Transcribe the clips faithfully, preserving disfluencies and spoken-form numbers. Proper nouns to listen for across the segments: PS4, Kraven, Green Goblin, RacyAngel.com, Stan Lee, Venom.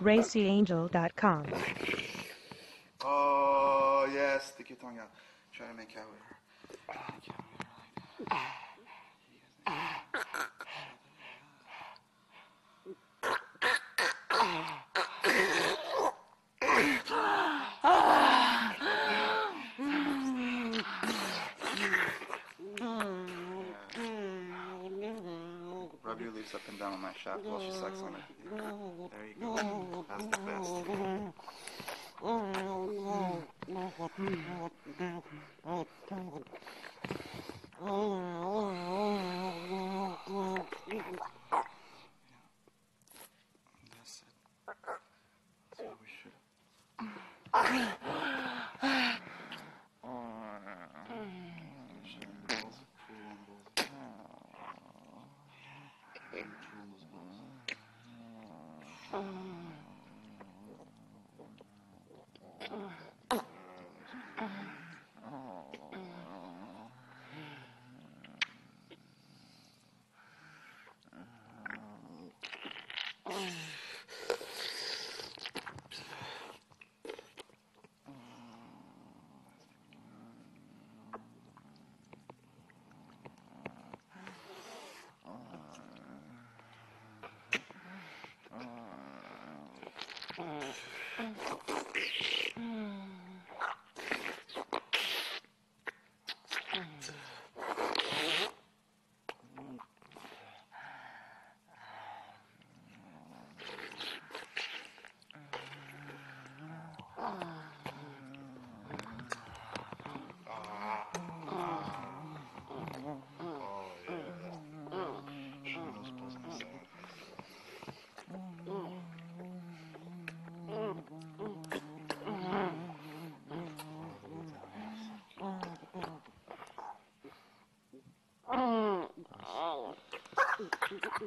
Racy Angel dot com. Oh, yes. Stick your tongue out. Try to make out with her. Make out with her like that. Rub your leaves up and down on my shaft while she sucks on it. There you go. That's the best. That's it. That's what we should have.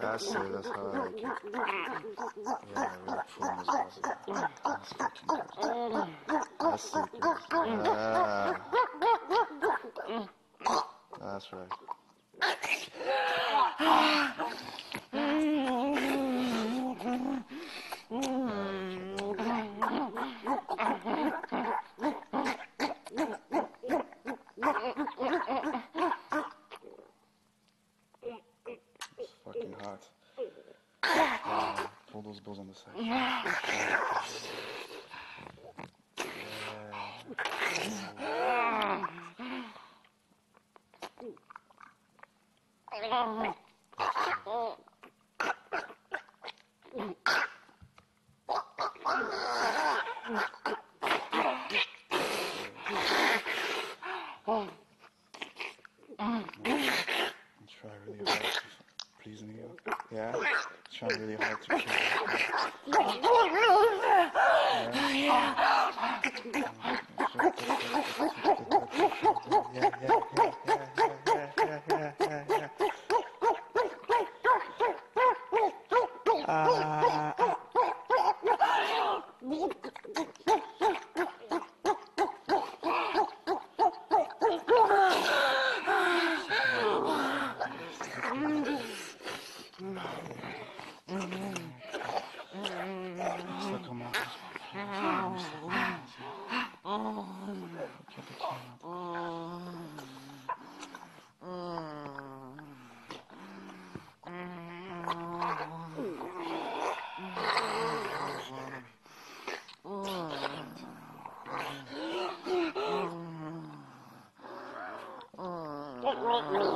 That's it, that's how I like it. Yeah, really cool as well. That's fucking good. That's so good. Yeah. That's right. Uh, pull those balls on the side. Yeah. Yeah. Yeah. Yeah, trying really hard to kill. Oh, no.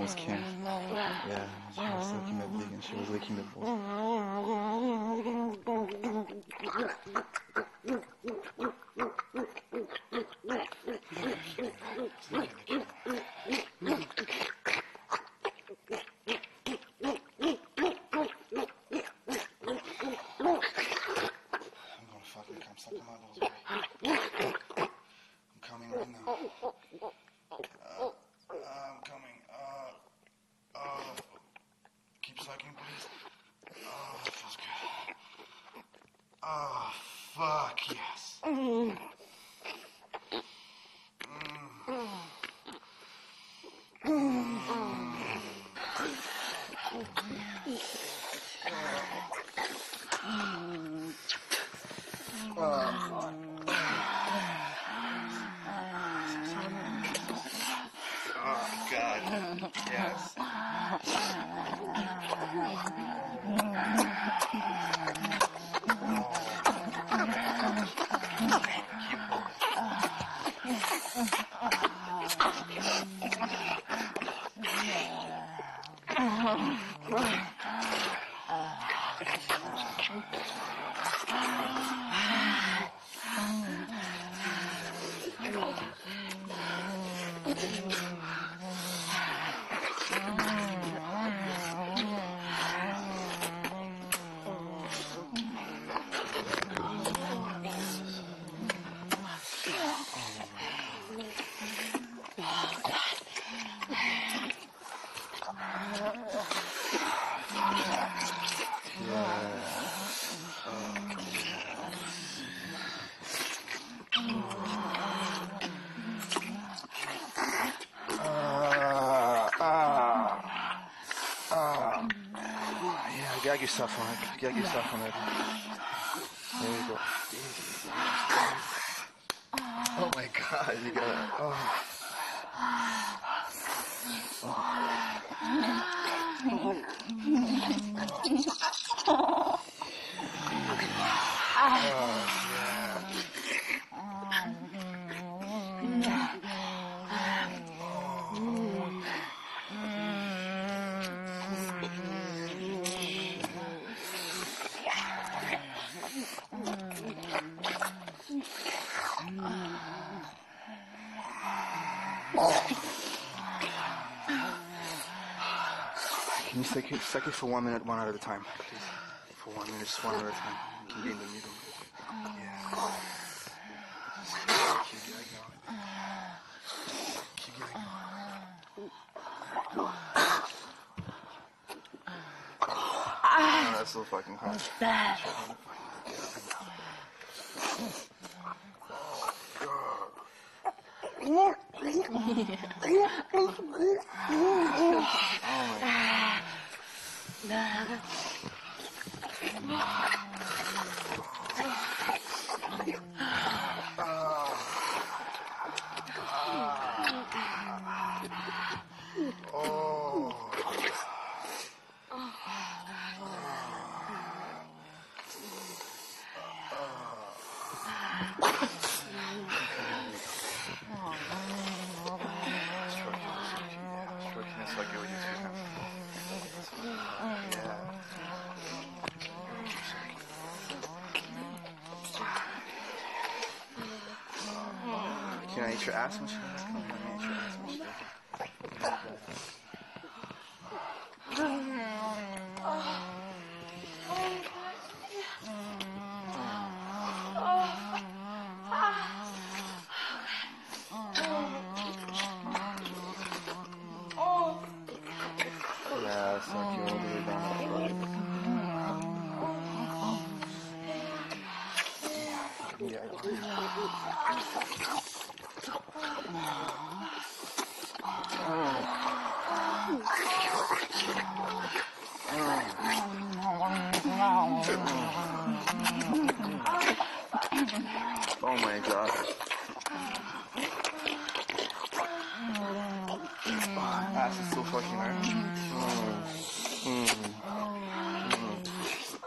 almost can't. Yeah, she was licking the pig and she was licking the bull. I'm gonna fucking come suck my balls away. I'm coming right now. Uh, I'm coming. Uh, uh, keep sucking, please. Oh, that feels good. Oh, fuck yes. Mm. Mm. Mm. Oh, fuck. Yes. Gag yourself on it. Gag yourself on it. There you go. Oh my God! You got it. Oh. Oh. Oh yeah. Can you suck it, suck it for one minute, one out at a time? Please. For one minute, just one out at a time. You can be in the middle. Yeah. Keep getting on it. Keep getting on it. Oh, that's so fucking hot. Oh, my God. Can I eat your ass machine? Can I eat your ass machine? Yeah, it's like you all do that. Yeah, yeah. Oh my God. Ass is so fucking hard. Mm. Mm. Mm. Mm. Oh,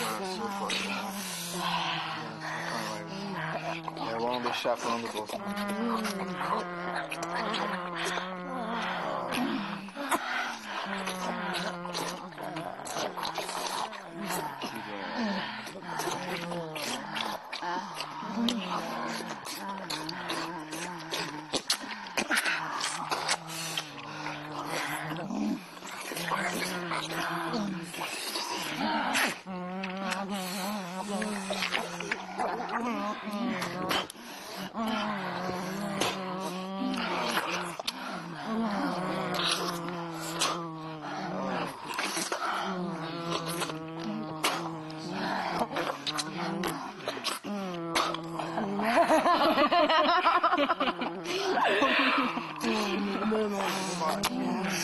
Yeah, along the shop, along the boat.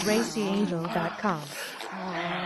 Racy Angel dot com